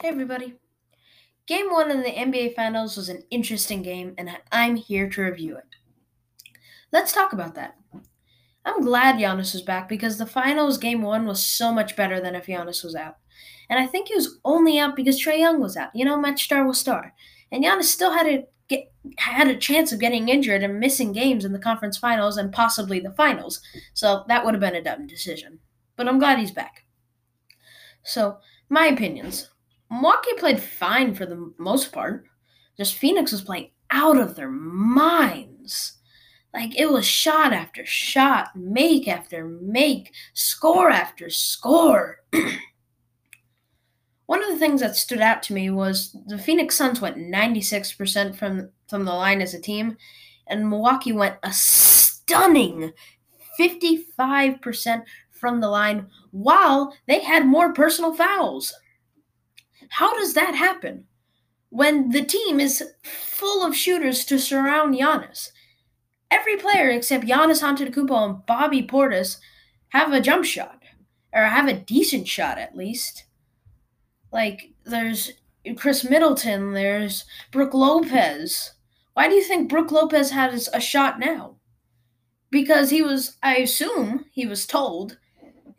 Hey everybody. Game 1 of the NBA Finals was an interesting game, and I'm here to review it. Let's talk about that. I'm glad Giannis was back because the Finals Game 1 was so much better than if Giannis was out. And I think he was only out because Trae Young was out. You know, match star was star. And Giannis still had a chance of getting injured and missing games in the conference finals and possibly the finals. So that would have been a dumb decision. But I'm glad he's back. So, my opinions. Milwaukee played fine for the most part. Just Phoenix was playing out of their minds. Like, it was shot after shot, make after make, score after score. One of the things that stood out to me was the Phoenix Suns went 96% from the line as a team, and Milwaukee went a stunning 55% from the line while they had more personal fouls. How does that happen when the team is full of shooters to surround Giannis? Every player except Giannis Antetokounmpo and Bobby Portis have a jump shot, or have a decent shot at least. Like, there's Khris Middleton, there's Brook Lopez. Why do you think Brook Lopez has a shot now? Because he was told,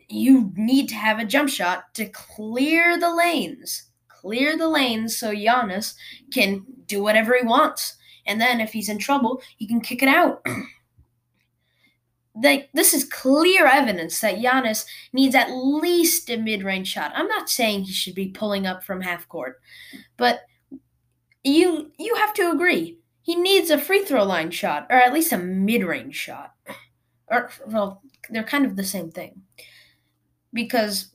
you need to have a jump shot to clear the lanes. Clear the lanes so Giannis can do whatever he wants. And then if he's in trouble, he can kick it out. This is clear evidence that Giannis needs at least a mid-range shot. I'm not saying he should be pulling up from half court, but you have to agree. He needs a free throw line shot, or at least a mid-range shot. Or, well, they're kind of the same thing. Because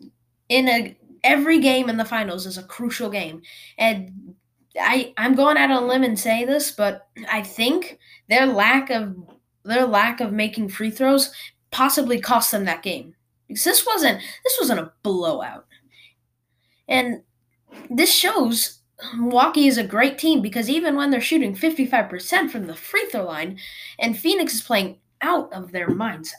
every game in the finals is a crucial game. And I'm going out on a limb and say this, but I think their lack of making free throws possibly cost them that game. Because this wasn't a blowout. And this shows Milwaukee is a great team because even when they're shooting 55% from the free throw line, and Phoenix is playing out of their minds.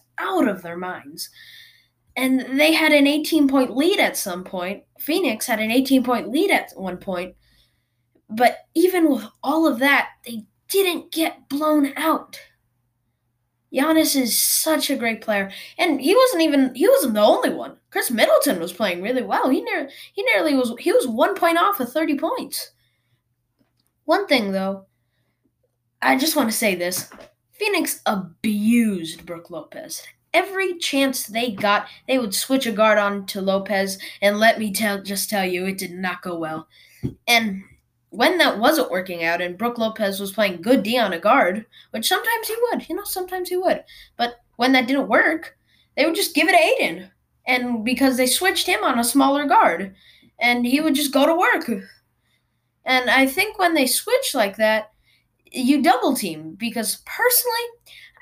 And they had an 18-point lead at some point. Phoenix had an 18-point lead at one point. But even with all of that, they didn't get blown out. Giannis is such a great player. And he wasn't the only one. Khris Middleton was playing really well. He was 1 point off of 30 points. One thing, though, I just want to say this. Phoenix abused Brook Lopez. Every chance they got, they would switch a guard on to Lopez, and let me tell you, it did not go well. And when that wasn't working out, and Brook Lopez was playing good D on a guard, which sometimes he would. But when that didn't work, they would just give it to Aiden, and because they switched him on a smaller guard, and he would just go to work. And I think when they switch like that, you double team, because personally,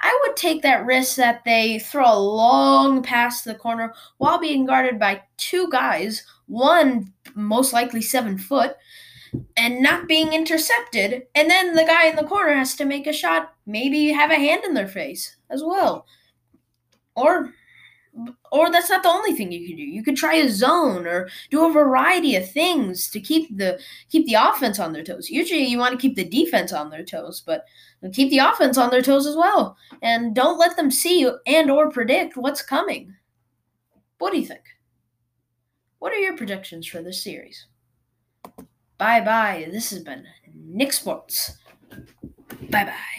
I would take that risk that they throw a long pass to the corner while being guarded by two guys, one most likely 7 foot, and not being intercepted. And then the guy in the corner has to make a shot, maybe have a hand in their face as well. Or that's not the only thing you could do. You could try a zone or do a variety of things to keep the offense on their toes. Usually you want to keep the defense on their toes, but keep the offense on their toes as well. And don't let them see and or predict what's coming. What do you think? What are your predictions for this series? Bye-bye. This has been Nick Sports. Bye-bye.